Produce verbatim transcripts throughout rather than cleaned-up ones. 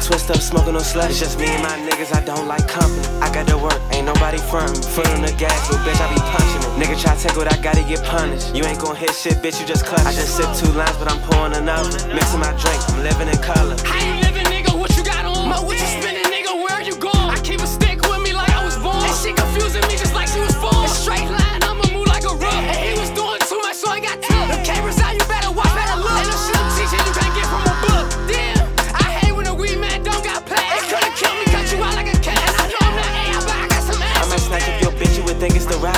Twist up, smoking on slush. Just me and my niggas, I don't like company. I got to work, ain't nobody firm. Foot on the gas, little bitch, I be punching them. Nigga try to take what I gotta get punished. You ain't gon' hit shit, bitch, you just clutch. I just sip two lines, but I'm pouring another. Mixing my drink, I'm living in color. I ain't living, nigga, what you got on? My what you spinning, nigga, where are you going? I keep a stick with me like I was born. That shit confusing me just like she was born. A straight line, I'ma move like a rug. And he was doing too much, so I got took. The cameras out, you better watch, better look. And the shit I'm teaching, you can't get from a book. Damn.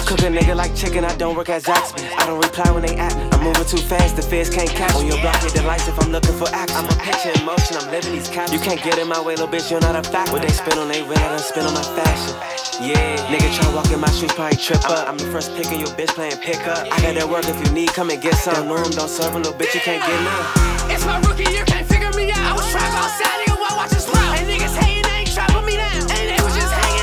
Cook a nigga like chicken, I don't work at Zaxby's. I don't reply when they at me. I'm moving too fast, the feds can't catch me. On your block, hit the lights if I'm looking for action. I'm a picture in motion, I'm living these cops. You can't get in my way, little bitch, you're not a fact. What they spin on they red, I done spin on my fashion. Yeah, nigga try walk in my shoes, probably trip up. I'm the first pick and your bitch playing pickup. I got that work if you need, come and get some. No room, don't serve them, little bitch, you can't get none. It's my rookie year, can't figure me out. I was trapped outside, nigga, why watch this route? And niggas hating, they ain't trapping me down. And they was just hanging.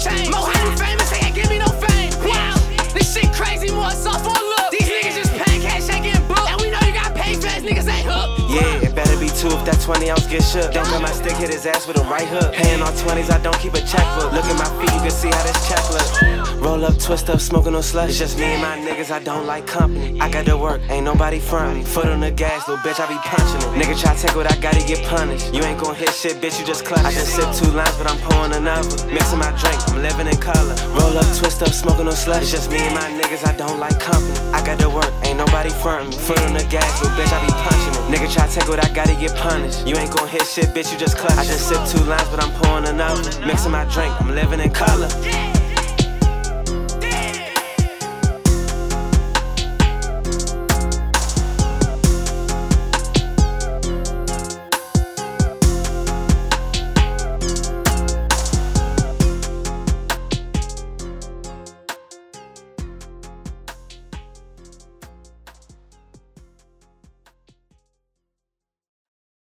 Change. Mo, how you famous? They ain't give me no fame. Wow, this shit crazy, more soft for look. These niggas just pancake shaking book. And we know you got paid fast, niggas ain't hooked. Yeah, it better be two if that twenty ounce get shook. Don't let my stick hit his ass with a right hook. Paying on twenties, I don't keep a checkbook. Look at my feet, you can see how this check look. Roll up, twist up, smoking on slush. It's just me and my niggas, I don't like company. I got to work, ain't nobody firm. Foot on the gas, little bitch, I be punching them. Nigga try to take what I gotta get punished. You ain't gon' hit shit, bitch, you just clutch. I just sip two lines, but I'm pouring another. Mixing my drink, I'm living in color. Roll up, twist up, smoking on slush. It's just me and my niggas, I don't like company. I got to work, ain't nobody firm. Foot on the gas, little bitch, I be punching them. Nigga try to take what I gotta get punished. You ain't gon' hit shit, bitch, you just clutch. I just sip two lines, but I'm pouring another. Mixing my drink, I'm living in color.